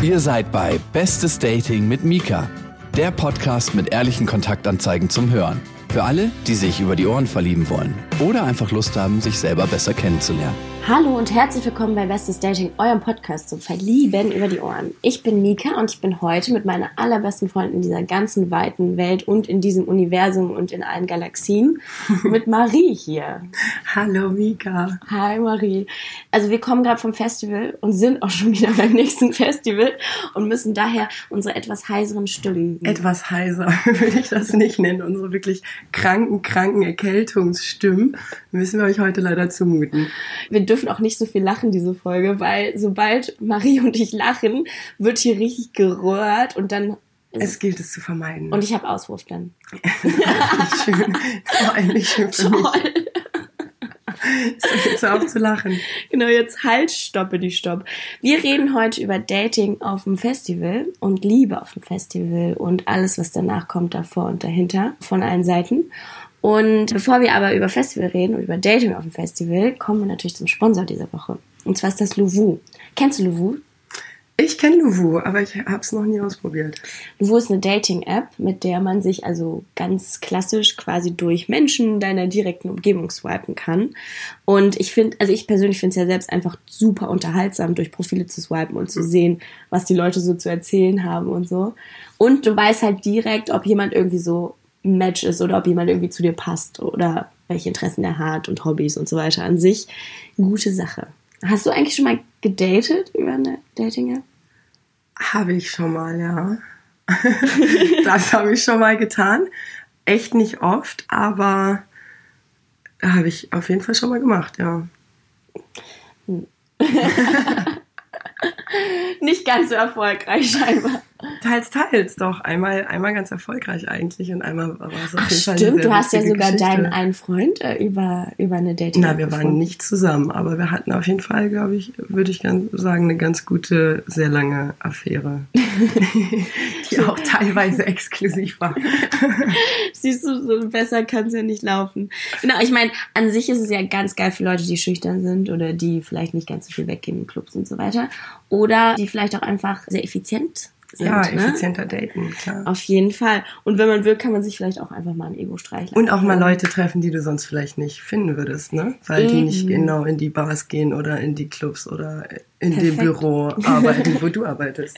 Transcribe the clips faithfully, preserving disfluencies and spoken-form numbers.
Ihr seid bei Bestes Dating mit Mika, der Podcast mit ehrlichen Kontaktanzeigen zum Hören. Für alle, die sich über die Ohren verlieben wollen oder einfach Lust haben, sich selber besser kennenzulernen. Hallo und herzlich willkommen bei Bestes Dating, eurem Podcast zum Verlieben über die Ohren. Ich bin Mika und ich bin heute mit meiner allerbesten Freundin in dieser ganzen weiten Welt und in diesem Universum und in allen Galaxien mit Marie hier. Hallo Mika. Hi Marie. Also wir kommen gerade vom Festival und sind auch schon wieder beim nächsten Festival und müssen daher unsere etwas heiseren Stimmen... Etwas heiser würde ich das nicht nennen, unsere wirklich... kranken, kranken Erkältungsstimmen müssen wir euch heute leider zumuten. Wir dürfen auch nicht so viel lachen, diese Folge, weil sobald Marie und ich lachen, wird hier richtig gerührt und dann... Es gilt es zu vermeiden. Und ich habe Auswurf dann. Nicht schön. Vor allem nicht schön für mich. Toll. Jetzt hör auf zu lachen. Genau, jetzt halt, stoppe die Stopp. Wir reden heute über Dating auf dem Festival und Liebe auf dem Festival und alles, was danach kommt, davor und dahinter, von allen Seiten. Und bevor wir aber über Festival reden und über Dating auf dem Festival, kommen wir natürlich zum Sponsor dieser Woche. Und zwar ist das Lovoo. Kennst du Lovoo? Ich kenne Lovoo, aber ich habe es noch nie ausprobiert. Lovoo ist eine Dating-App, mit der man sich also ganz klassisch quasi durch Menschen deiner direkten Umgebung swipen kann. Und ich finde, also ich persönlich finde es ja selbst einfach super unterhaltsam, durch Profile zu swipen und zu sehen, was die Leute so zu erzählen haben und so. Und du weißt halt direkt, ob jemand irgendwie so ein Match ist oder ob jemand irgendwie zu dir passt oder welche Interessen er hat und Hobbys und so weiter. An sich eine gute Sache. Hast du eigentlich schon mal gedatet über eine Dating-App? Habe ich schon mal, ja. Das habe ich schon mal getan. Echt nicht oft, aber habe ich auf jeden Fall schon mal gemacht, ja. Nicht ganz so erfolgreich scheinbar. Teils, teils doch. Einmal, einmal ganz erfolgreich eigentlich und einmal war es auf Ach, jeden Fall stimmt, du hast ja sogar Geschichte. Deinen einen Freund äh, über, über eine Dating. Na, wir gefunden. waren nicht zusammen, aber wir hatten auf jeden Fall, glaube ich, würde ich ganz sagen, eine ganz gute, sehr lange Affäre. Die auch teilweise exklusiv war. Siehst du, so besser kann es ja nicht laufen. Genau, ich meine, an sich ist es ja ganz geil für Leute, die schüchtern sind oder die vielleicht nicht ganz so viel weggehen in Clubs und so weiter. Oder die vielleicht auch einfach sehr effizient sind, ja, ne? Effizienter daten, klar. Auf jeden Fall. Und wenn man will, kann man sich vielleicht auch einfach mal ein Ego streicheln. Und auch mal Leute treffen, die du sonst vielleicht nicht finden würdest, ne? Weil Eben. die nicht genau in die Bars gehen oder in die Clubs oder in Perfekt. dem Büro arbeiten, wo du arbeitest.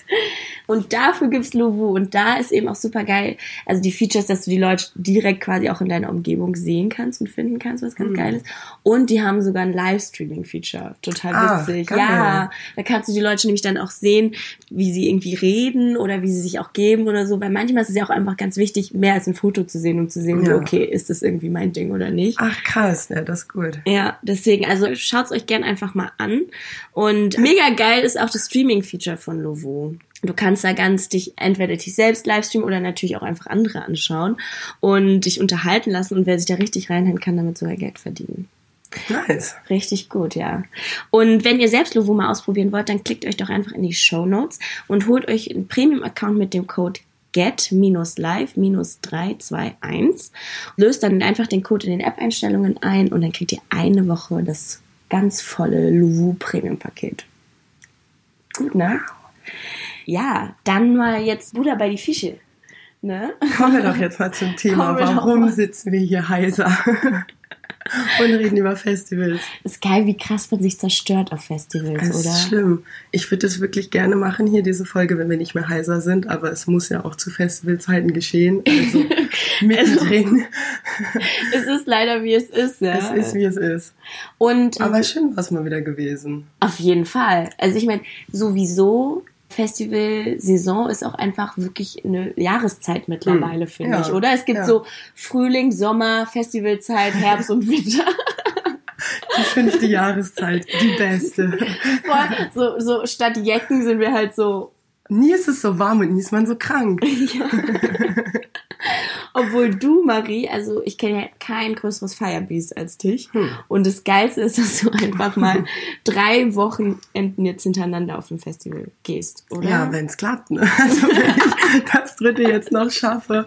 Und dafür gibt's Lovoo. Und da ist eben auch super geil, also die Features, dass du die Leute direkt quasi auch in deiner Umgebung sehen kannst und finden kannst, was ganz mhm. geil ist. Und die haben sogar ein Livestreaming-Feature. Total ah, witzig. Geil. Ja, da kannst du die Leute nämlich dann auch sehen, wie sie irgendwie reden oder wie sie sich auch geben oder so. Weil manchmal ist es ja auch einfach ganz wichtig, mehr als ein Foto zu sehen, um zu sehen, ja. okay, ist das irgendwie mein Ding oder nicht. Ach krass, ja, das ist gut. Ja, deswegen, also schaut's euch gern einfach mal an. Und mega geil ist auch das Streaming-Feature von Lovoo. Du kannst da ganz dich entweder dich selbst livestreamen oder natürlich auch einfach andere anschauen und dich unterhalten lassen. Und wer sich da richtig reinhält, kann damit sogar Geld verdienen. Nice. Richtig gut, ja. Und wenn ihr selbst Lovoo mal ausprobieren wollt, dann klickt euch doch einfach in die Shownotes und holt euch einen Premium-Account mit dem Code get live drei zwei eins. Löst dann einfach den Code in den App-Einstellungen ein und dann kriegt ihr eine Woche das ganz volle Lovoo-Premium-Paket. Gut, ne? Ja, dann mal jetzt Buddha bei die Fische. Ne? Kommen wir doch jetzt mal zum Thema, warum mal. sitzen wir hier heiser und reden über Festivals. Ist geil, wie krass man sich zerstört auf Festivals, das oder? Das ist schlimm. Ich würde das wirklich gerne machen hier, diese Folge, wenn wir nicht mehr heiser sind, aber es muss ja auch zu Festivalzeiten geschehen. Also mittendrin. Also, es ist leider, wie es ist. Ja? Es ist, wie es ist. Und, aber schön war es mal wieder gewesen. Auf jeden Fall. Also ich meine, sowieso... Festival-Saison ist auch einfach wirklich eine Jahreszeit mittlerweile, hm, finde ja, ich, oder? Es gibt ja. so Frühling, Sommer, Festivalzeit, Herbst und Winter. Die fünfte Jahreszeit, die beste. So, so statt Jecken sind wir halt so... Nie ist es so warm und nie ist man so krank. Ja. Obwohl du, Marie, also ich kenne ja kein größeres Firebeast als dich. Hm. Und das Geilste ist, dass du einfach mal drei Wochenenden jetzt hintereinander auf dem Festival gehst, oder? Ja, wenn es klappt. Ne? Also wenn ich das dritte jetzt noch schaffe,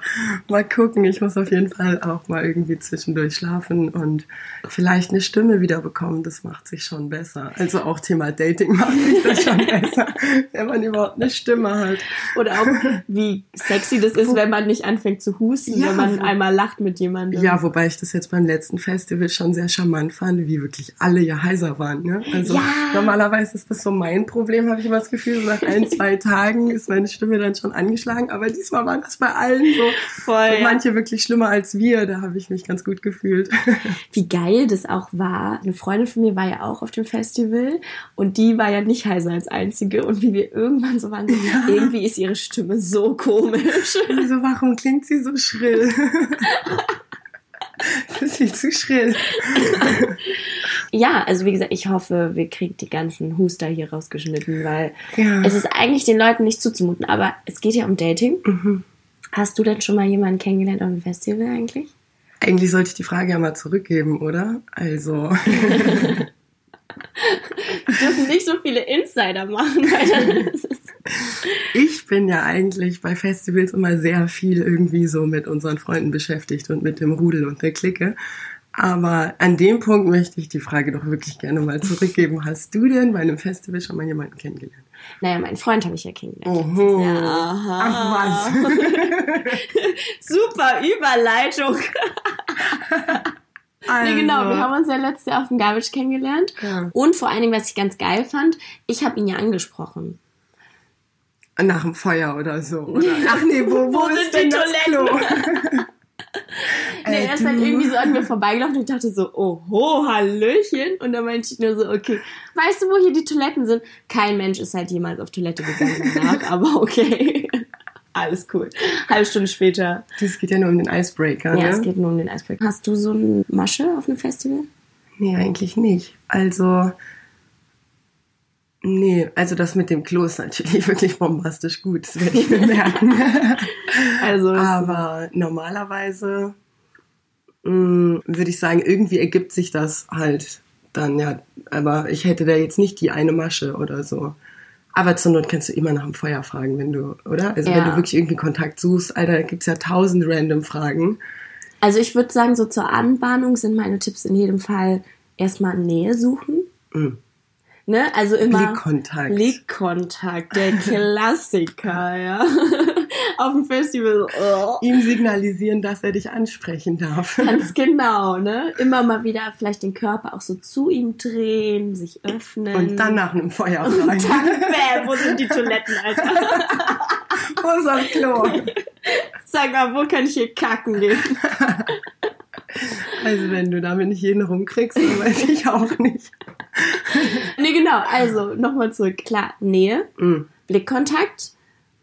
mal gucken. Ich muss auf jeden Fall auch mal irgendwie zwischendurch schlafen und vielleicht eine Stimme wieder bekommen. Das macht sich schon besser. Also auch Thema Dating macht sich das schon besser, wenn man überhaupt eine Stimme hat. Oder auch, wie sexy das ist, wenn man nicht anfängt zu husten, ja, wenn man einmal lacht mit jemandem. Ja, wobei ich das jetzt beim letzten Festival schon sehr charmant fand, wie wirklich alle ja heiser waren. Ne? Also ja. Normalerweise ist das so mein Problem, habe ich immer das Gefühl, so nach ein, zwei Tagen ist meine Stimme dann schon angeschlagen, aber diesmal war das bei allen so. Voll, ja. Manche wirklich schlimmer als wir, da habe ich mich ganz gut gefühlt. Wie geil das auch war. Eine Freundin von mir war ja auch auf dem Festival und die war ja nicht heiser als einzige und wie wir irgendwann so waren, ja. Irgendwie ist ihre Stimme so komisch. Also warum klingt sie so schrill? Das ist zu schrill. Ja, also wie gesagt, ich hoffe, wir kriegen die ganzen Huster hier rausgeschnitten, weil ja. Es ist eigentlich den Leuten nicht zuzumuten, aber es geht ja um Dating. Mhm. Hast du denn schon mal jemanden kennengelernt auf dem Festival eigentlich? Eigentlich sollte ich die Frage ja mal zurückgeben, oder? Also... Wir dürfen nicht so viele Insider machen. Weil das ist ich bin ja eigentlich bei Festivals immer sehr viel irgendwie so mit unseren Freunden beschäftigt und mit dem Rudel und der Clique. Aber an dem Punkt möchte ich die Frage doch wirklich gerne mal zurückgeben. Hast du denn bei einem Festival schon mal jemanden kennengelernt? Naja, meinen Freund habe ich ja kennengelernt. Oho. Ja, aha. Ach was. Super Überleitung. Also. Nee, genau, wir haben uns ja letztes Jahr auf dem Garbage kennengelernt. Ja. Und vor allen Dingen, was ich ganz geil fand, ich habe ihn ja angesprochen. Nach dem Feuer oder so. Oder? Ach nee, wo, wo, wo ist denn die das Toiletten? Klo? Nee, er ist halt irgendwie so an mir vorbeigelaufen und ich dachte so, oho, Hallöchen. Und dann meinte ich nur so, okay, weißt du, wo hier die Toiletten sind? Kein Mensch ist halt jemals auf Toilette gegangen danach, aber okay. Alles cool. Halbe Stunde später. Das geht ja nur um den Icebreaker, ja, ne? Ja, es geht nur um den Icebreaker. Hast du so eine Masche auf einem Festival? Nee, eigentlich nicht. Also, nee, also das mit dem Klo ist natürlich wirklich bombastisch gut. Das werde ich mir merken. Also, aber normalerweise mh, würde ich sagen, irgendwie ergibt sich das halt dann, ja. Aber ich hätte da jetzt nicht die eine Masche oder so. Aber zur Not kannst du immer nach dem Feuer fragen, wenn du, oder? Also ja. Wenn du wirklich irgendwie Kontakt suchst, Alter, da gibt's ja tausend random Fragen. Also ich würde sagen, so zur Anbahnung sind meine Tipps in jedem Fall erstmal Nähe suchen. Mhm. Ne? Also immer Blickkontakt. Blickkontakt, der Klassiker, ja. Auf dem Festival. Oh. Ihm signalisieren, dass er dich ansprechen darf. Ganz genau, ne? Immer mal wieder vielleicht den Körper auch so zu ihm drehen, sich öffnen. Und dann nach einem Feuer rein. Und dann, bäh, wo sind die Toiletten, Alter? Wo ist das Klo? Sag mal, wo kann ich hier kacken gehen? Also wenn du damit nicht jeden rumkriegst, dann weiß ich auch nicht. Nee, genau. Also nochmal zurück. Klar, Nähe, mm. Blickkontakt,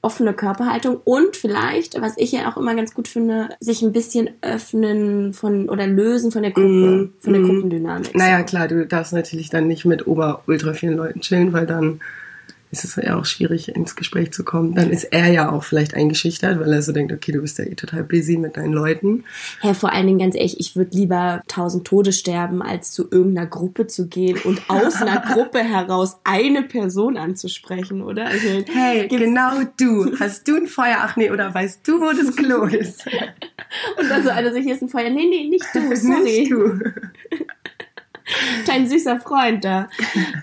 offene Körperhaltung und vielleicht, was ich ja auch immer ganz gut finde, sich ein bisschen öffnen von oder lösen von der Gruppe, mm, von der mm. Gruppendynamik. Naja, klar, du darfst natürlich dann nicht mit ober-ultra vielen Leuten chillen, weil dann ist es ja auch schwierig, ins Gespräch zu kommen. Dann ist er ja auch vielleicht eingeschüchtert, weil er so denkt, okay, du bist ja eh total busy mit deinen Leuten. Ja, vor allen Dingen ganz ehrlich, ich würde lieber tausend Tode sterben, als zu irgendeiner Gruppe zu gehen und aus einer Gruppe heraus eine Person anzusprechen, oder? Also, hey, genau du. Hast du ein Feuer? Ach nee, oder weißt du, wo das Klo ist? Und dann so einer so, hier ist ein Feuer. Nee, nee, nicht du, sorry. Nicht du. Dein süßer Freund da.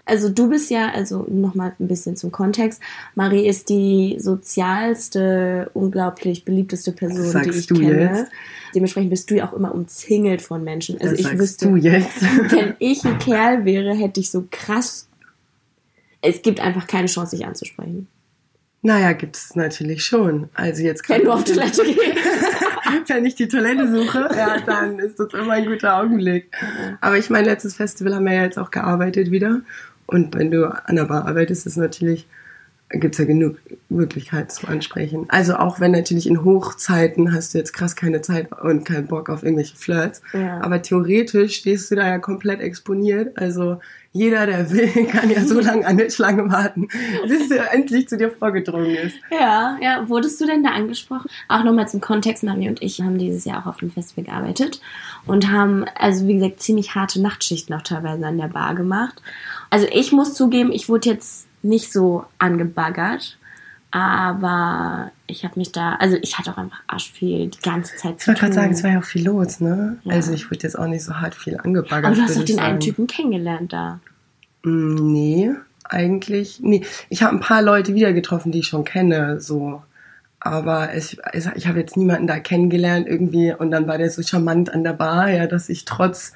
Also du bist ja, also nochmal ein bisschen zum Kontext, Marie ist die sozialste, unglaublich beliebteste Person, das die ich du kenne. Jetzt. Dementsprechend bist du ja auch immer umzingelt von Menschen. Also das ich sagst wüsste, du jetzt. Wenn ich ein Kerl wäre, hätte ich so krass, es gibt einfach keine Chance, dich anzusprechen. Naja, gibt es natürlich schon. Also jetzt wenn du auf Toilette gehst. Wenn ich die Toilette suche, ja, dann ist das immer ein guter Augenblick. Aber ich meine, letztes Festival haben wir ja jetzt auch gearbeitet wieder. Und wenn du an der Bar arbeitest, ist natürlich gibt es ja genug Möglichkeiten zum Ansprechen. Also auch wenn natürlich in Hochzeiten hast du jetzt krass keine Zeit und keinen Bock auf irgendwelche Flirts, ja. aber theoretisch stehst du da ja komplett exponiert. Also jeder, der will, kann ja so lange an der Schlange warten, bis er endlich zu dir vorgedrungen ist. Ja, ja. Wurdest du denn da angesprochen? Auch nochmal zum Kontext, Mami und ich haben dieses Jahr auch auf dem Festival gearbeitet und haben, also wie gesagt, ziemlich harte Nachtschichten auch teilweise an der Bar gemacht. Also ich muss zugeben, ich wurde jetzt nicht so angebaggert, aber ich habe mich da, also ich hatte auch einfach arsch viel die ganze Zeit zu tun. Ich wollte gerade sagen, es war ja auch viel los, ne? Ja. Also ich wurde jetzt auch nicht so hart viel angebaggert. Aber du hast doch den sagen. einen Typen kennengelernt da. Nee, eigentlich, nee. Ich habe ein paar Leute wieder getroffen, die ich schon kenne, so. Aber ich, ich habe jetzt niemanden da kennengelernt irgendwie und dann war der so charmant an der Bar, ja, dass ich trotz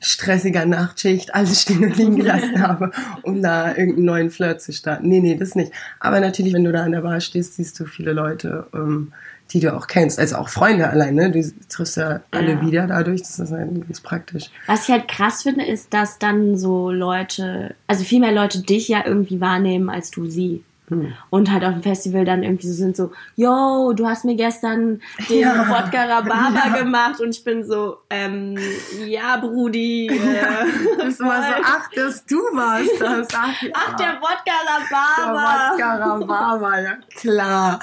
stressiger Nachtschicht alles stehen und liegen gelassen habe, um da irgendeinen neuen Flirt zu starten. Nee, nee, das nicht. Aber natürlich, wenn du da an der Bar stehst, siehst du viele Leute, ähm, die du auch kennst. Also auch Freunde allein, ne? Du triffst ja alle ja. wieder dadurch. Das ist halt ganz praktisch. Was ich halt krass finde, ist, dass dann so Leute, also viel mehr Leute dich ja irgendwie wahrnehmen, als du sie. Hm. Und halt auf dem Festival dann irgendwie so sind so, yo, du hast mir gestern den ja. Wodka Rhabarber ja. gemacht und ich bin so, ähm, ja, Brudi. Äh, das war so, ach, dass du warst das. Ach, ja. ach der Wodka Rhabarber. Der Wodka Rhabarber, ja klar.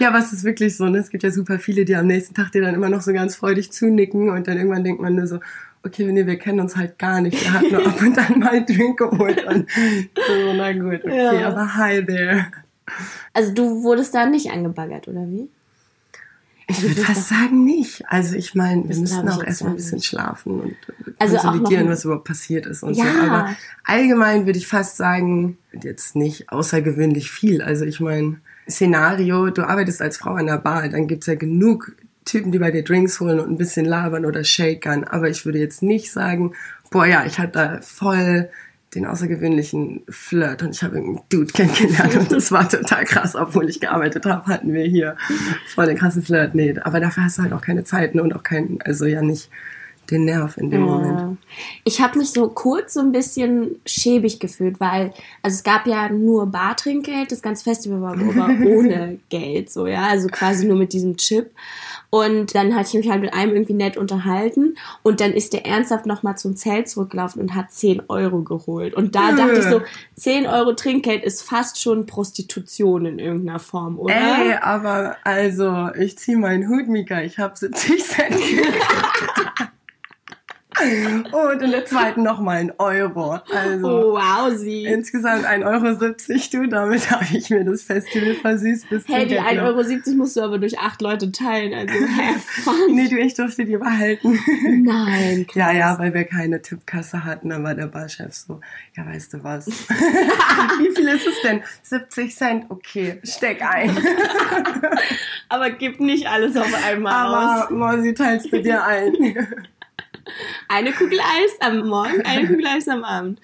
Ja, aber es ist wirklich so, ne? Es gibt ja super viele, die am nächsten Tag dir dann immer noch so ganz freudig zunicken und dann irgendwann denkt man nur so, okay, nee, wir kennen uns halt gar nicht. Er hat nur ab und an mal einen Drink geholt. Und so, na gut, okay, ja. aber hi there. Also du wurdest da nicht angebaggert, oder wie? Ich würde fast sagen nicht. Also ich meine, wir müssten auch erstmal ein bisschen schlafen und also konsolidieren, was überhaupt passiert ist und ja. so. Aber allgemein würde ich fast sagen, jetzt nicht außergewöhnlich viel. Also ich meine, Szenario, du arbeitest als Frau an der Bar, dann gibt's ja genug Typen, die bei dir Drinks holen und ein bisschen labern oder shakern. Aber ich würde jetzt nicht sagen, boah ja, ich hatte da voll den außergewöhnlichen Flirt und ich habe irgendeinen Dude kennengelernt und das war total krass, obwohl ich gearbeitet habe, hatten wir hier voll den krassen Flirt. Nee, aber dafür hast du halt auch keine Zeit, ne? Und auch keinen, also ja nicht den Nerv in dem ja. Moment. Ich habe mich so kurz so ein bisschen schäbig gefühlt, weil also es gab ja nur Bartrinkgeld, das ganze Festival war aber ohne Geld, so ja, also quasi nur mit diesem Chip. Und dann hatte ich mich halt mit einem irgendwie nett unterhalten und dann ist der ernsthaft nochmal zum Zelt zurückgelaufen und hat zehn Euro geholt. Und da dachte ich so, zehn Euro Trinkgeld ist fast schon Prostitution in irgendeiner Form, oder? Ey, aber also, ich zieh meinen Hut, Mika, ich habe siebzig Cent gekriegt. Und in der zweiten nochmal ein Euro. Also wow, sie. Insgesamt ein Euro siebzig, du, damit habe ich mir das Festival versüßt. Bis hey, die ein Euro siebzig musst du aber durch acht Leute teilen. Also nee, du, ich durfte die behalten. Nein, krass. Ja, ja, weil wir keine Tippkasse hatten, dann war der Barchef so, ja, weißt du was? Wie viel ist es denn? siebzig Cent, okay, steck ein. Aber gib nicht alles auf einmal aus. Aber Morsi, teilst du dir ein. Eine Kugel Eis am Morgen, eine Kugel Eis am Abend.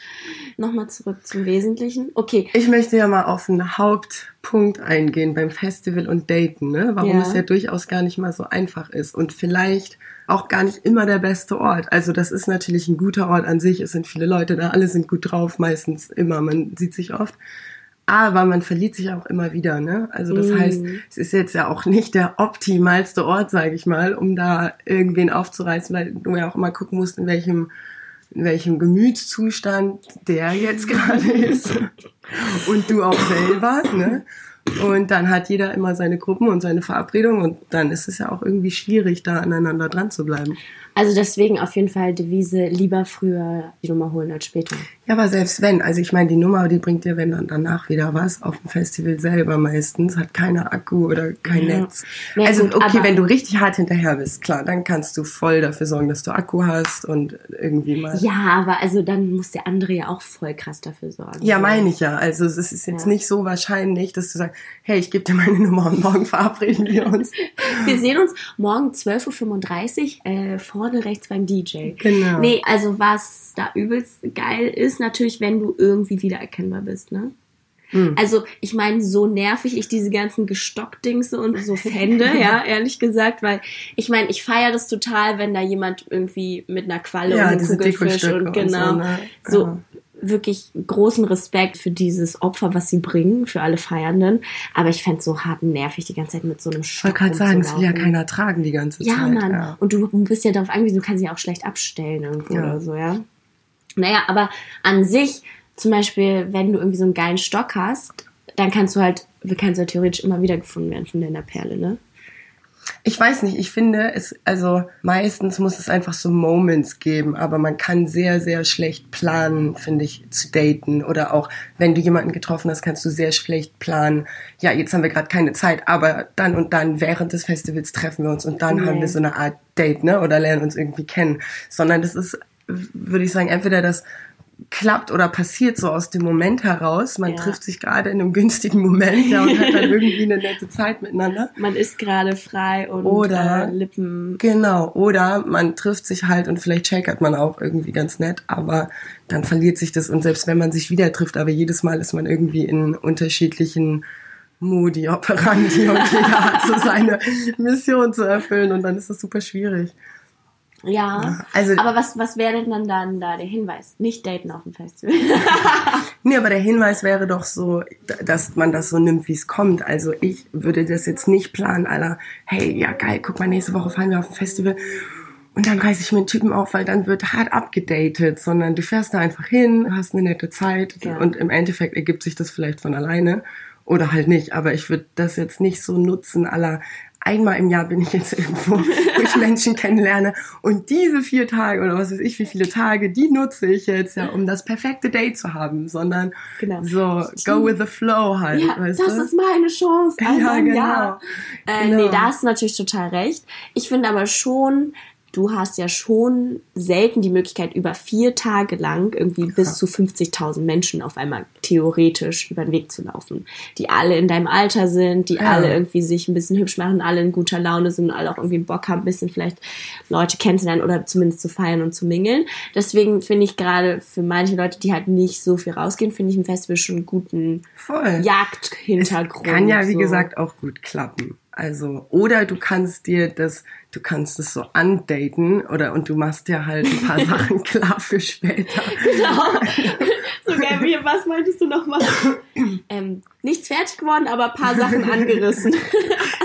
Nochmal zurück zum Wesentlichen. Okay. Ich möchte ja mal auf den Hauptpunkt eingehen beim Festival und Daten, ne? Warum ja. es ja durchaus gar nicht mal so einfach ist und vielleicht auch gar nicht immer der beste Ort. Also das ist natürlich ein guter Ort an sich, es sind viele Leute da, alle sind gut drauf, meistens immer, man sieht sich oft. Aber man verliert sich auch immer wieder, ne? Also das mm. heißt, es ist jetzt ja auch nicht der optimalste Ort, sage ich mal, um da irgendwen aufzureißen, weil du ja auch immer gucken musst, in welchem, in welchem Gemütszustand der jetzt gerade ist. Und du auch selber, ne? Und dann hat jeder immer seine Gruppen und seine Verabredungen und dann ist es ja auch irgendwie schwierig, da aneinander dran zu bleiben. Also deswegen auf jeden Fall Devise, lieber früher die Nummer holen als später. Ja, aber selbst wenn, also ich meine, die Nummer, die bringt dir, wenn dann danach wieder was, auf dem Festival selber meistens, hat keiner Akku oder kein ja. Netz. Ja, also gut, okay, wenn du richtig hart hinterher bist, klar, dann kannst du voll dafür sorgen, dass du Akku hast und irgendwie mal... Ja, aber also dann muss der andere ja auch voll krass dafür sorgen. Ja, meine ich ja. Also es ist jetzt ja. nicht so wahrscheinlich, dass du sagst, hey, ich gebe dir meine Nummer und morgen verabreden wir uns. Wir sehen uns morgen zwölf Uhr fünfunddreißig äh, vorne rechts beim D J. Genau. Nee, also was da übelst geil ist, natürlich, wenn du irgendwie wiedererkennbar bist, ne? Mhm. Also ich meine, so nervig ich diese ganzen Gestockdingse und so fände, ja, ehrlich gesagt, weil ich meine, ich feiere das total, wenn da jemand irgendwie mit einer Qualle ja, und einem Kugelfisch und genau und so, ne? so wirklich großen Respekt für dieses Opfer, was sie bringen, für alle Feiernden. Aber ich fände es so hart nervig, die ganze Zeit mit so einem Stock rumzulaufen. Ich wollte gerade sagen, es will ja keiner tragen die ganze ja, Zeit. Mann. Ja, Mann. Und du bist ja darauf angewiesen, du kannst dich auch schlecht abstellen irgendwo ja. oder so, ja. Naja, aber an sich, zum Beispiel, wenn du irgendwie so einen geilen Stock hast, dann kannst du halt, kannst du ja theoretisch immer wieder gefunden werden von deiner Perle, ne? Ich weiß nicht, ich finde, es, also meistens muss es einfach so Moments geben, aber man kann sehr, sehr schlecht planen, finde ich, zu daten. Oder auch, wenn du jemanden getroffen hast, kannst du sehr schlecht planen, ja, jetzt haben wir gerade keine Zeit, aber dann und dann, während des Festivals treffen wir uns und dann okay. haben wir so eine Art Date, ne? Oder lernen uns irgendwie kennen. Sondern das ist, würde ich sagen, entweder das klappt oder passiert so aus dem Moment heraus. Man ja. trifft sich gerade in einem günstigen Moment ja, und hat dann irgendwie eine nette Zeit miteinander. Man ist gerade frei und oder, äh, Lippen. Genau, oder man trifft sich halt und vielleicht shakert man auch irgendwie ganz nett, aber dann verliert sich das. Und selbst wenn man sich wieder trifft, aber jedes Mal ist man irgendwie in unterschiedlichen Modi operandi und jeder hat so seine Mission zu erfüllen und dann ist das super schwierig. Ja, also, aber was, was wäre denn dann da der Hinweis? Nicht daten auf dem Festival. Nee, aber der Hinweis wäre doch so, dass man das so nimmt, wie es kommt. Also ich würde das jetzt nicht planen, aller, hey, ja geil, guck mal, nächste Woche fahren wir auf ein Festival und dann reiße ich mir einen Typen auf, weil dann wird hart abgedatet, sondern du fährst da einfach hin, hast eine nette Zeit ja. und im Endeffekt ergibt sich das vielleicht von alleine oder halt nicht. Aber ich würde das jetzt nicht so nutzen, aller, einmal im Jahr bin ich jetzt irgendwo, wo ich Menschen kennenlerne und diese vier Tage oder was weiß ich, wie viele Tage, die nutze ich jetzt ja, um das perfekte Date zu haben, sondern genau. so go with the flow halt. Ja, weißt das du? Ist meine Chance. Also ja, genau. Ja. Äh, genau. Nee, da hast du natürlich total recht. Ich finde aber schon, du hast ja schon selten die Möglichkeit, über vier Tage lang irgendwie ja. bis zu fünfzigtausend Menschen auf einmal theoretisch über den Weg zu laufen, die alle in deinem Alter sind, die ja. alle irgendwie sich ein bisschen hübsch machen, alle in guter Laune sind, alle auch irgendwie Bock haben, ein bisschen vielleicht Leute kennenzulernen oder zumindest zu feiern und zu mingeln. Deswegen finde ich gerade für manche Leute, die halt nicht so viel rausgehen, finde ich ein Festival schon einen guten Voll. Jagdhintergrund. Es kann ja, wie so. gesagt, auch gut klappen. Also, oder du kannst dir das, du kannst es so undaten oder und du machst dir halt ein paar Sachen klar für später. Genau. So geil, wie, was meintest du nochmal? ähm, nichts fertig geworden, aber ein paar Sachen angerissen.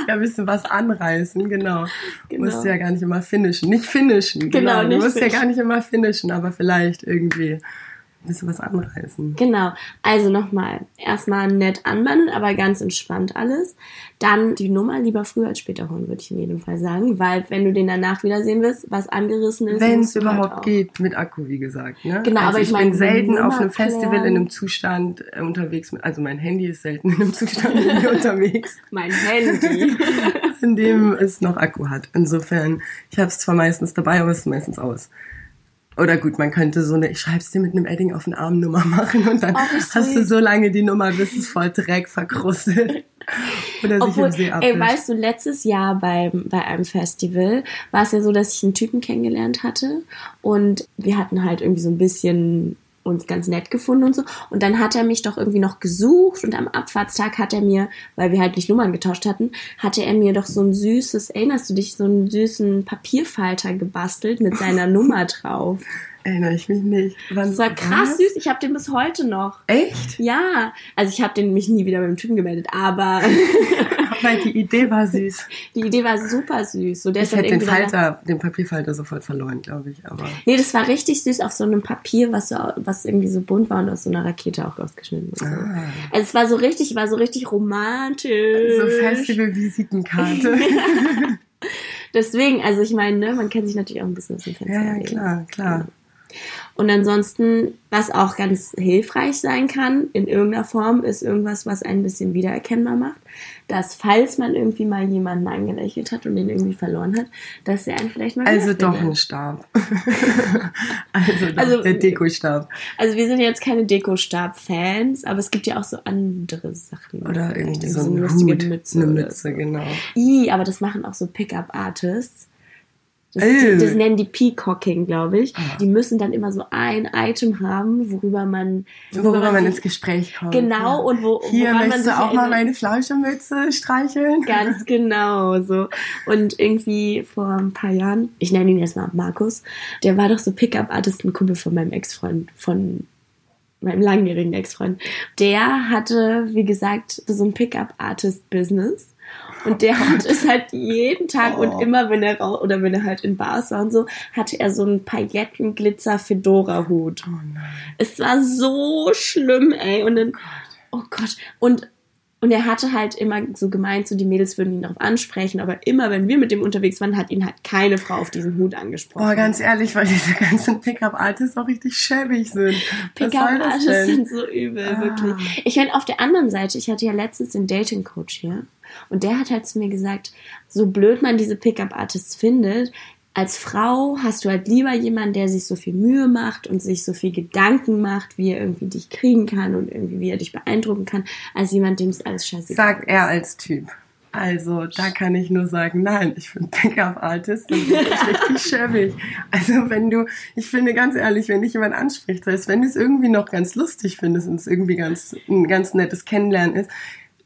Ja, ein bisschen was anreißen, genau. genau. Du musst ja gar nicht immer finishen. Nicht finishen, genau. genau nicht du musst finishen. ja gar nicht immer finishen, aber vielleicht irgendwie ein bisschen was anreißen. Genau, also nochmal, erstmal nett anbandeln, aber ganz entspannt alles. Dann die Nummer lieber früher als später holen, würde ich in jedem Fall sagen, weil wenn du den danach wiedersehen willst, was angerissen ist. Wenn es überhaupt halt geht, mit Akku, wie gesagt. Ne? Genau, also aber ich, ich mein, bin selten auf einem Festival klären. in einem Zustand unterwegs, mit, also mein Handy ist selten in einem Zustand unterwegs. Mein Handy. In dem es noch Akku hat. Insofern, ich habe es zwar meistens dabei, aber es ist meistens aus. Oder gut, man könnte so eine, ich schreib's dir mit einem Edding auf den Arm Nummer machen und dann oh, hast du so lange die Nummer, bis es voll Dreck verkrustet. Oder Obwohl, sich im See abwischt. Ey, weißt du, letztes Jahr bei, bei einem Festival war es ja so, dass ich einen Typen kennengelernt hatte und wir hatten halt irgendwie so ein bisschen uns ganz nett gefunden und so. Und dann hat er mich doch irgendwie noch gesucht und am Abfahrtstag hat er mir, weil wir halt nicht Nummern getauscht hatten, hatte er mir doch so ein süßes, erinnerst du dich, so einen süßen Papierfalter gebastelt mit seiner Nummer drauf. Erinnere ich mich nicht. Wann das war krass was? süß. Ich habe den bis heute noch. Echt? Ja. Also ich habe den mich nie wieder mit dem Typen gemeldet, aber... aber die Idee war süß. Die Idee war super süß. So, der ich hätte den, Falter, den Papierfalter sofort verloren, glaube ich. Aber nee, das war richtig süß auf so einem Papier, was, so, was irgendwie so bunt war und aus so einer Rakete auch ausgeschnitten wurde. Ah. Also es war so richtig, war so richtig romantisch. So Festival-Visitenkarte. Deswegen, also ich meine, ne, man kennt sich natürlich auch ein bisschen aus dem Fenster. Ja, ja, klar, klar. Ja. Und ansonsten, was auch ganz hilfreich sein kann, in irgendeiner Form, ist irgendwas, was einen ein bisschen wiedererkennbar macht, dass falls man irgendwie mal jemanden angelächelt hat und den irgendwie verloren hat, dass er einen vielleicht mal Also doch ein Stab. also doch also, der Dekostab. Also wir sind jetzt keine Dekostab-Fans, aber es gibt ja auch so andere Sachen. Oder irgendwie so, so eine lustige Mütze. Eine Mütze, genau. I, aber das machen auch so Pickup-Artists. Das, die, das nennen die Peacocking, glaube ich. Ah. Die müssen dann immer so ein Item haben, worüber man... Worüber, worüber man ins Gespräch kommt. Genau. Ja. Und wo, Hier, woran man sich auch erinnert. Mal meine Flauschemütze streicheln? Ganz genau so. Und irgendwie vor ein paar Jahren, ich nenne ihn erstmal Markus, der war doch so Pickup-Artist, ein Kumpel von meinem Ex-Freund von meinem langjährigen Ex-Freund, der hatte, wie gesagt, so ein Pickup-Artist-Business. Und der hat es halt jeden Tag oh. und immer, wenn er raus oder wenn er halt in Bars war und so, hatte er so einen Pailletten-Glitzer-Fedora-Hut. Oh nein. Es war so schlimm, ey. Und dann, oh Gott. Und, und er hatte halt immer so gemeint, so die Mädels würden ihn darauf ansprechen, aber immer, wenn wir mit dem unterwegs waren, hat ihn halt keine Frau auf diesen Hut angesprochen. Boah, ganz ehrlich, weil diese ganzen Pickup-Artists auch richtig schäbig sind. Pickup-Artists sind so übel, ah. wirklich. Ich meine, auf der anderen Seite, ich hatte ja letztens den Dating-Coach hier. Und der hat halt zu mir gesagt, so blöd man diese Pickup-Artists findet, als Frau hast du halt lieber jemanden, der sich so viel Mühe macht und sich so viel Gedanken macht, wie er irgendwie dich kriegen kann und irgendwie wie er dich beeindrucken kann, als jemand, dem es alles scheißegal ist. Sagt er als Typ. Also, da kann ich nur sagen, nein, ich finde Pickup-Artists richtig schäbig. Also, wenn du, ich finde ganz ehrlich, wenn dich jemand anspricht, das heißt, wenn du es irgendwie noch ganz lustig findest und es irgendwie ganz, ein ganz nettes Kennenlernen ist,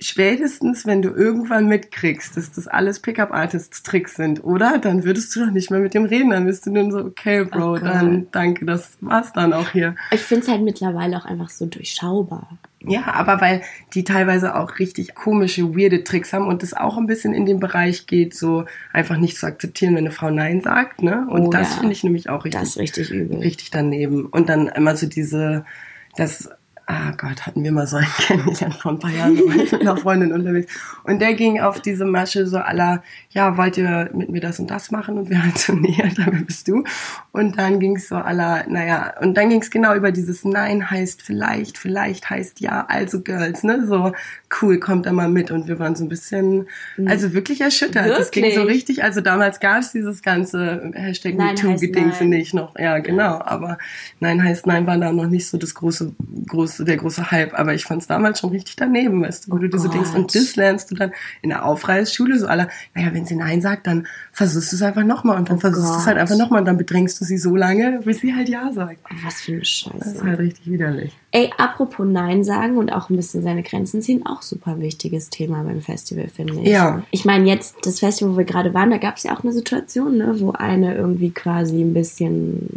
spätestens, wenn du irgendwann mitkriegst, dass das alles Pickup-Artists-Tricks sind, oder? Dann würdest du doch nicht mehr mit dem reden. Dann bist du nur so, okay, Bro, oh dann danke, das war's dann auch hier. Ich find's halt mittlerweile auch einfach so durchschaubar. Ja, aber weil die teilweise auch richtig komische, weirde Tricks haben und das auch ein bisschen in den Bereich geht, so einfach nicht zu akzeptieren, wenn eine Frau Nein sagt, ne? Und oh, das ja. finde ich nämlich auch richtig, das richtig, übel. richtig daneben. Und dann immer so diese, das... Ah Gott, hatten wir mal so einen kennengelernt vor ein paar Jahren, da war ich mit einer Freundin unterwegs. Und der ging auf diese Masche so à la, ja, wollt ihr mit mir das und das machen? Und wir halt so, nee, Alter, wer bist du? Und dann ging es so à la, naja, und dann ging es genau über dieses Nein heißt vielleicht, vielleicht heißt ja, also Girls, ne? So, cool, kommt da mal mit. Und wir waren so ein bisschen, also wirklich erschüttert. Wirklich? Das ging so richtig, also damals gab es dieses ganze Hashtag MeToo-Gedingse nicht noch. Ja, genau, aber Nein heißt Nein war da noch nicht so das große, große der große Hype, aber ich fand es damals schon richtig daneben, weißt du, wo oh du diese Dings, und das lernst du dann in der Aufreißschule, so aller, naja, wenn sie Nein sagt, dann versuchst du es einfach nochmal und dann oh versuchst du es halt einfach nochmal und dann bedrängst du sie so lange, bis sie halt Ja sagt. Oh, was für eine Scheiße. Das ist halt richtig widerlich. Ey, apropos Nein sagen und auch ein bisschen seine Grenzen ziehen, auch super wichtiges Thema beim Festival, finde ich. Ja. Ich meine, jetzt das Festival, wo wir gerade waren, da gab es ja auch eine Situation, ne, wo eine irgendwie quasi ein bisschen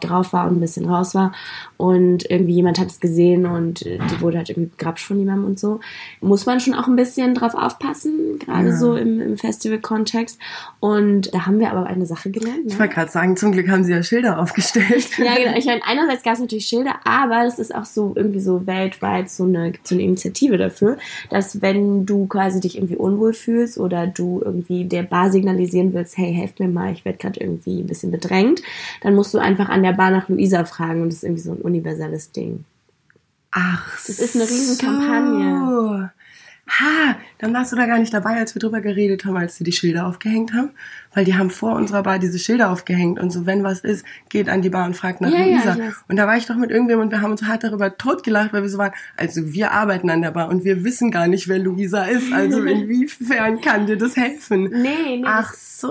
drauf war und ein bisschen raus war und irgendwie jemand hat es gesehen und die wurde halt irgendwie begrapscht von jemandem und so. Muss man schon auch ein bisschen drauf aufpassen, gerade ja. so im, im Festival-Kontext. Und da haben wir aber eine Sache gelernt. Ne? Ich wollte gerade sagen, zum Glück haben sie ja Schilder aufgestellt. Ja, genau. Ich meine, einerseits gab es natürlich Schilder, aber es ist auch so irgendwie so weltweit so eine, so eine Initiative dafür, dass wenn du quasi dich irgendwie unwohl fühlst oder du irgendwie der Bar signalisieren willst, hey, helft mir mal, ich werde gerade irgendwie ein bisschen bedrängt, dann musst du einfach an der Bar nach Luisa fragen und das ist irgendwie so ein universelles Ding. Ach, das ist eine riesen Kampagne. So. Ha, dann warst du da gar nicht dabei, als wir drüber geredet haben, als sie die Schilder aufgehängt haben, weil die haben vor unserer Bar diese Schilder aufgehängt und so, wenn was ist, geht an die Bar und fragt nach ja, Luisa. Ja, und da war ich doch mit irgendwem und wir haben uns hart darüber totgelacht, weil wir so waren, also wir arbeiten an der Bar und wir wissen gar nicht, wer Luisa ist, also inwiefern kann dir das helfen? Nee, nee. Ach so.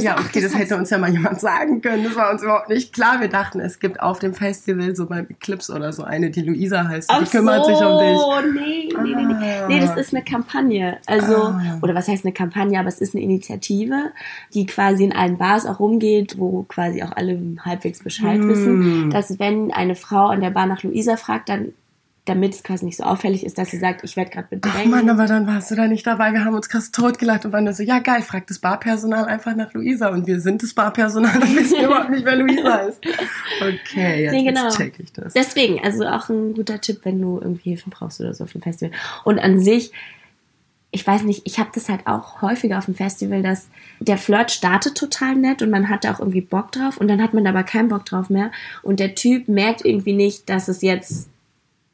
Ja, okay, das hätte uns ja mal jemand sagen können, das war uns überhaupt nicht klar. Wir dachten, es gibt auf dem Festival, so beim Eclipse oder so, eine, die Luisa heißt, die kümmert sich um dich. Ach so, nee, nee, nee, nee. Nee, das ist eine Kampagne, also, oder was heißt eine Kampagne, aber es ist eine Initiative, die quasi in allen Bars auch rumgeht, wo quasi auch alle halbwegs Bescheid mm. wissen, dass wenn eine Frau an der Bar nach Luisa fragt, dann, damit es quasi nicht so auffällig ist, dass sie sagt, ich werde gerade bedrängt. Ach Mann, aber dann warst du da nicht dabei, wir haben uns krass totgelacht und waren dann so, ja geil, fragt das Barpersonal einfach nach Luisa und wir sind das Barpersonal und wissen überhaupt nicht, wer Luisa ist. Okay, jetzt, nee, genau. jetzt check ich das. Deswegen, also auch ein guter Tipp, wenn du irgendwie Hilfe brauchst oder so auf dem Festival. Und an sich, ich weiß nicht, ich habe das halt auch häufiger auf dem Festival, dass der Flirt startet total nett und man hat da auch irgendwie Bock drauf und dann hat man da aber keinen Bock drauf mehr und der Typ merkt irgendwie nicht, dass es jetzt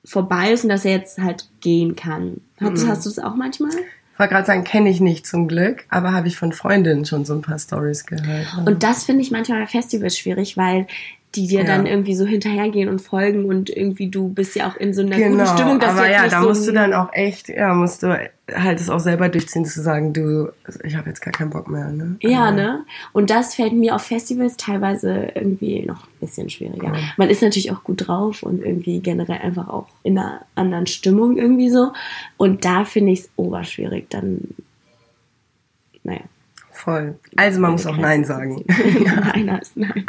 vorbei ist und dass er jetzt halt gehen kann. Hast, mhm. hast du das auch manchmal? Ich wollte gerade sagen, kenne ich nicht zum Glück, aber habe ich von Freundinnen schon so ein paar Storys gehört. Ja. Und das finde ich manchmal bei Festivals schwierig, weil die dir ja. dann irgendwie so hinterhergehen und folgen und irgendwie du bist ja auch in so einer genau, guten Stimmung. Dass aber ja, nicht da so musst du dann auch echt, ja, musst du halt es auch selber durchziehen, zu sagen, du, ich habe jetzt gar keinen Bock mehr, ne? Ja, aber ne? Und das fällt mir auf Festivals teilweise irgendwie noch ein bisschen schwieriger. Ja. Man ist natürlich auch gut drauf und irgendwie generell einfach auch in einer anderen Stimmung irgendwie so. Und da finde ich es oberschwierig, dann, naja. Voll. Also man muss auch Nein sagen. Nein heißt Nein.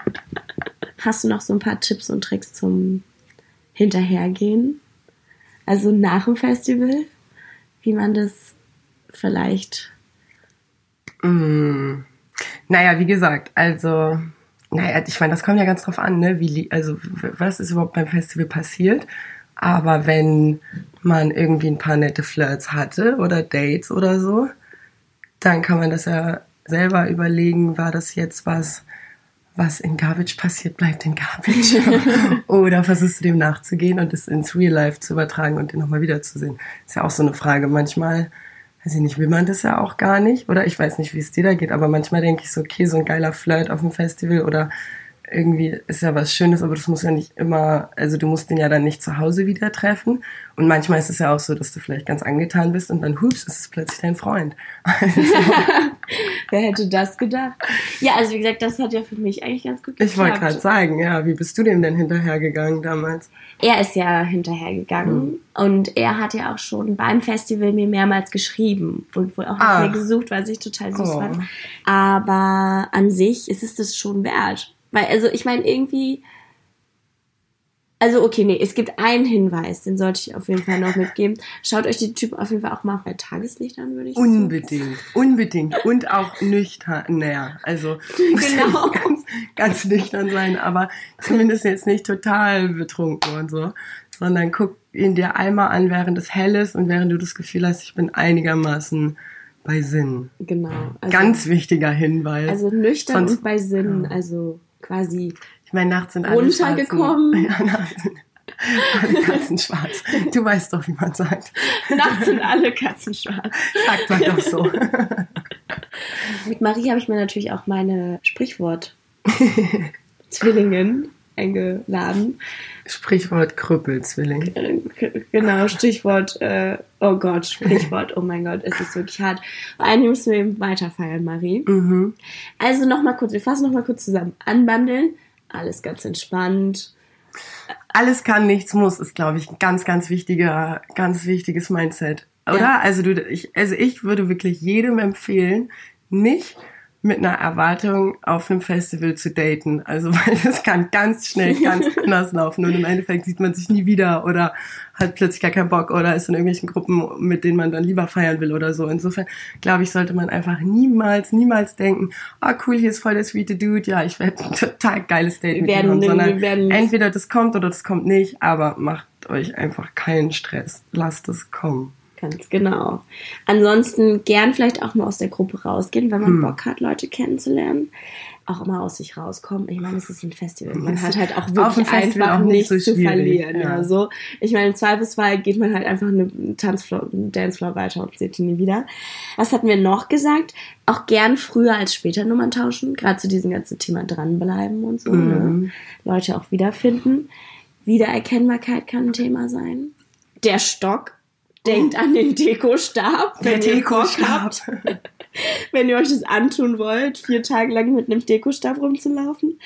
Hast du noch so ein paar Tipps und Tricks zum hinterhergehen. Also nach dem Festival, wie man das vielleicht... Mm. Naja, wie gesagt, also... Naja, ich meine, das kommt ja ganz drauf an, ne? Wie, also was ist überhaupt beim Festival passiert? Aber wenn man irgendwie ein paar nette Flirts hatte oder Dates oder so, dann kann man das ja selber überlegen, war das jetzt was, was in Garbage passiert, bleibt in Garbage. Oder versuchst du dem nachzugehen und es ins Real Life zu übertragen und den nochmal wiederzusehen? Ist ja auch so eine Frage. Manchmal, weiß ich nicht, will man das ja auch gar nicht, oder ich weiß nicht, wie es dir da geht, aber manchmal denke ich so, okay, so ein geiler Flirt auf dem Festival oder irgendwie ist ja was Schönes, aber das muss ja nicht immer, also du musst den ja dann nicht zu Hause wieder treffen und manchmal ist es ja auch so, dass du vielleicht ganz angetan bist und dann, hups, ist es plötzlich dein Freund. Also. Wer hätte das gedacht? Ja, also wie gesagt, das hat ja für mich eigentlich ganz gut geklappt. Ich wollte gerade sagen, ja, wie bist du dem denn hinterhergegangen damals? Er ist ja hinterhergegangen mhm. und er hat ja auch schon beim Festival mir mehrmals geschrieben und wohl auch nach mir gesucht, was ich total süß oh. fand. Aber an sich ist es das schon wert. Weil, also ich meine irgendwie, also okay, nee, es gibt einen Hinweis, den sollte ich auf jeden Fall noch mitgeben. Schaut euch die Typen auf jeden Fall auch mal bei Tageslicht an, würde ich sagen. Unbedingt, unbedingt und auch nüchtern, naja, also genau. ganz, ganz nüchtern sein, aber zumindest jetzt nicht total betrunken und so, sondern guck ihn dir einmal an, während es hell ist und während du das Gefühl hast, ich bin einigermaßen... bei Sinn. Genau. Also, ganz wichtiger Hinweis. Also nüchtern Sonst, und bei Sinn, ja. Also quasi ich meine, nachts sind alle runtergekommen. Ja, nachts sind alle Katzen schwarz. Du weißt doch, wie man sagt. Nachts sind alle Katzen schwarz. Sagt man doch so. Mit Marie habe ich mir natürlich auch meine Sprichwort-Zwillingen eingeladen. Sprichwort Krüppelzwilling. Genau, Stichwort, äh, oh Gott, Sprichwort, oh mein Gott, es ist wirklich hart. Vor allem müssen wir eben weiterfeiern, Marie. Mhm. Also nochmal kurz, wir fassen nochmal kurz zusammen. Anbandeln, alles ganz entspannt. Alles kann, nichts muss, ist, glaube ich, ein ganz, ganz wichtiger, ganz wichtiges Mindset. Oder? Ja. Also, du, ich, also ich würde wirklich jedem empfehlen, nicht... mit einer Erwartung auf einem Festival zu daten. Also, weil das kann ganz schnell ganz anders laufen und im Endeffekt sieht man sich nie wieder oder hat plötzlich gar keinen Bock oder ist in irgendwelchen Gruppen, mit denen man dann lieber feiern will oder so. Insofern, glaube ich, sollte man einfach niemals, niemals denken, ah oh, cool, hier ist voll der sweete Dude, ja, ich werde ein total geiles Date mit ihm haben, sondern entweder das kommt oder das kommt nicht, aber macht euch einfach keinen Stress. Lasst es kommen. Ganz genau. Ansonsten gern vielleicht auch mal aus der Gruppe rausgehen, wenn man hm. Bock hat, Leute kennenzulernen. Auch immer aus sich rauskommen. Ich meine, es ist ein Festival. Man hat halt auch wirklich einfach auch nicht nichts so zu verlieren. Ja. Also, ich meine, im Zweifelsfall geht man halt einfach einen Tanzfloor, einen Dancefloor weiter und sieht ihn nie wieder. Was hatten wir noch gesagt? Auch gern früher als später Nummern tauschen. Gerade zu diesem ganzen Thema dranbleiben und so. Mhm. Ne? Leute auch wiederfinden. Wiedererkennbarkeit kann ein Thema sein. Der Stock. Denkt an den Dekostab, wenn ihr Bock habt, wenn ihr euch das antun wollt, vier Tage lang mit einem Dekostab rumzulaufen.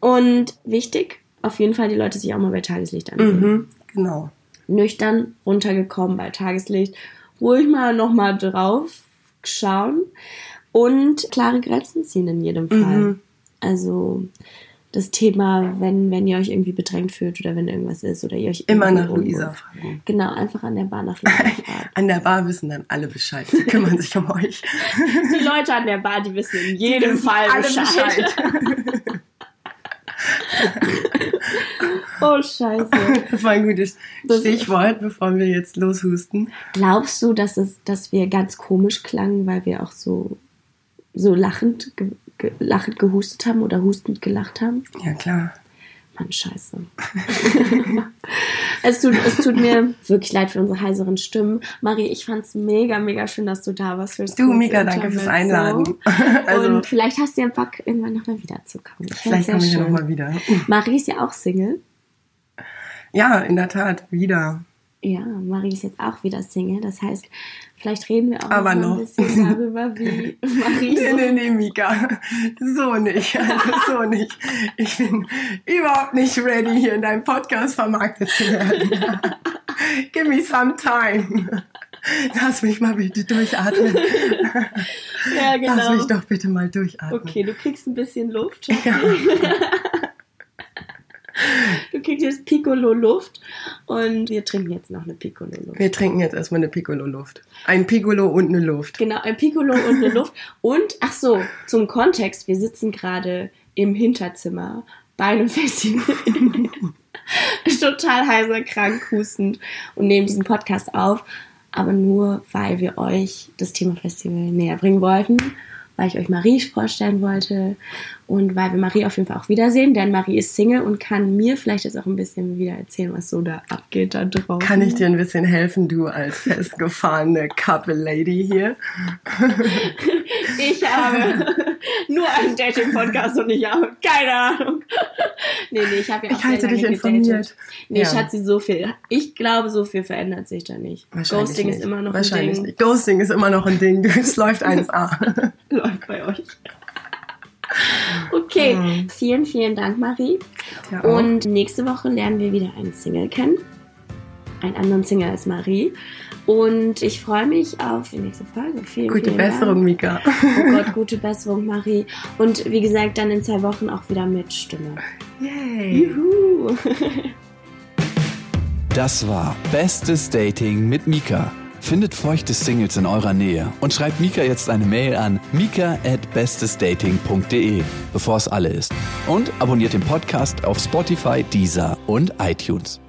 Und wichtig, auf jeden Fall die Leute sich auch mal bei Tageslicht ansehen. Mhm, genau. Nüchtern runtergekommen bei Tageslicht. Ruhig mal nochmal drauf schauen und klare Grenzen ziehen in jedem Fall. Mhm. Also... das Thema, wenn, wenn ihr euch irgendwie bedrängt fühlt oder wenn irgendwas ist oder ihr euch... Immer nach Luisa fragen. Genau, einfach an der Bar nach Luisa fragen. An der Bar wissen dann alle Bescheid. Die kümmern sich um euch. Die Leute an der Bar, die wissen in jedem Fall Bescheid. Bescheid. Oh, scheiße. Das war ein gutes Stichwort, bevor wir jetzt loshusten. Glaubst du, dass, es, dass wir ganz komisch klangen, weil wir auch so, so lachend... Ge- lachend gehustet haben oder hustend gelacht haben? Ja, klar. Mann, scheiße. es, tut, es tut mir wirklich leid für unsere heiseren Stimmen. Marie, ich fand's mega, mega schön, dass du da warst. Fürs du, mega, danke fürs Einladen. So. Also, und vielleicht hast du ja Bock, irgendwann nochmal wiederzukommen. Ich vielleicht komme ich ja nochmal wieder. Marie ist ja auch Single. Ja, in der Tat, wieder. Ja, Marie ist jetzt auch wieder Single. Das heißt, vielleicht reden wir auch aber noch ein bisschen darüber, wie Marie... Nee, nee, nee, Mika. So nicht. Also so nicht. Ich bin überhaupt nicht ready, hier in deinem Podcast vermarktet zu werden. Give me some time. Lass mich mal bitte durchatmen. Ja, genau. Lass mich doch bitte mal durchatmen. Okay, du kriegst ein bisschen Luft. Ja. Du kriegst jetzt Piccolo-Luft und wir trinken jetzt noch eine Piccolo-Luft. Wir trinken jetzt erstmal eine Piccolo-Luft. Ein Piccolo und eine Luft. Genau, ein Piccolo und eine Luft. Und, ach so, zum Kontext, wir sitzen gerade im Hinterzimmer bei einem Festival. Total heiser, krank, hustend und nehmen diesen Podcast auf. Aber nur, weil wir euch das Thema Festival näher bringen wollten, weil ich euch Marie vorstellen wollte und weil wir Marie auf jeden Fall auch wiedersehen, denn Marie ist Single und kann mir vielleicht jetzt auch ein bisschen wieder erzählen, was so da abgeht da draußen. Kann ich dir ein bisschen helfen, du als festgefahrene Couple-Lady hier? Ich habe nur einen Dating-Podcast und ich habe keine Ahnung. Nee, nee, ich habe ja auch ich halte dich informiert. Nee, ja. Schatzi, so viel. Ich glaube, so viel verändert sich da nicht. Ghosting nicht. Ist immer noch ein Ding. Nicht. Ghosting ist immer noch ein Ding. Es läuft eins a. Läuft bei euch. Okay, mhm. vielen, vielen Dank, Marie. Ja, und nächste Woche lernen wir wieder einen Single kennen. Einen anderen Single als Marie. Und ich freue mich auf die nächste Folge. Vielen, gute vielen Besserung, Dank. Mika. Oh Gott, gute Besserung, Marie. Und wie gesagt, dann in zwei Wochen auch wieder mit Stimme. Yay! Juhu! Das war Bestes Dating mit Mika. Findet feuchte Singles in eurer Nähe und schreibt Mika jetzt eine Mail an mika at bestesdating punkt de, bevor es alle ist. Und abonniert den Podcast auf Spotify, Deezer und iTunes.